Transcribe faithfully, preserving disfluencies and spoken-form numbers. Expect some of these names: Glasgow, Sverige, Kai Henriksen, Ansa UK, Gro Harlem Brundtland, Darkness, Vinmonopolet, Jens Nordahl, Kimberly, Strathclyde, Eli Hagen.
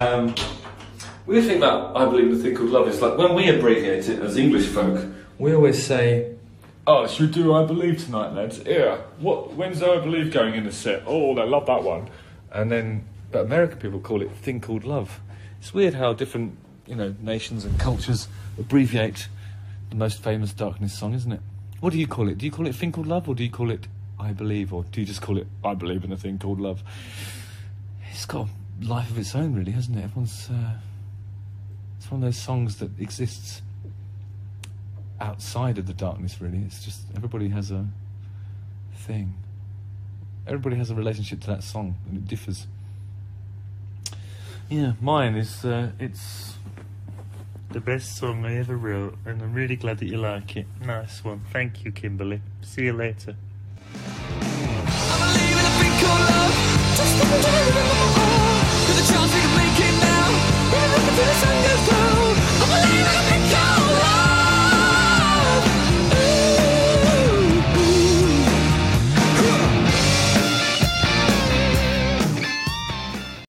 Um, weird thing about, I believe, the thing called love is like when we abbreviate it as English folk, we always say, "Oh, should we do I Believe tonight, lads? Yeah. What? When's I Believe going in the set? Oh, they love that one." And then, but American people call it thing called love. It's weird how different, you know, nations and cultures abbreviate the most famous Darkness song, isn't it? What do you call it? Do you call it thing called love, or do you call it I Believe, or do you just call it I Believe in a thing called love? It's got life of its own, really, hasn't it? Everyone's uh, it's one of those songs that exists outside of the Darkness, really. It's just everybody has a thing, everybody has a relationship to that song, and it differs. Yeah, mine is uh, it's the best song I ever wrote, and I'm really glad that you like it. Nice one. Thank you, Kimberly. See you later. I believe in a thing called love.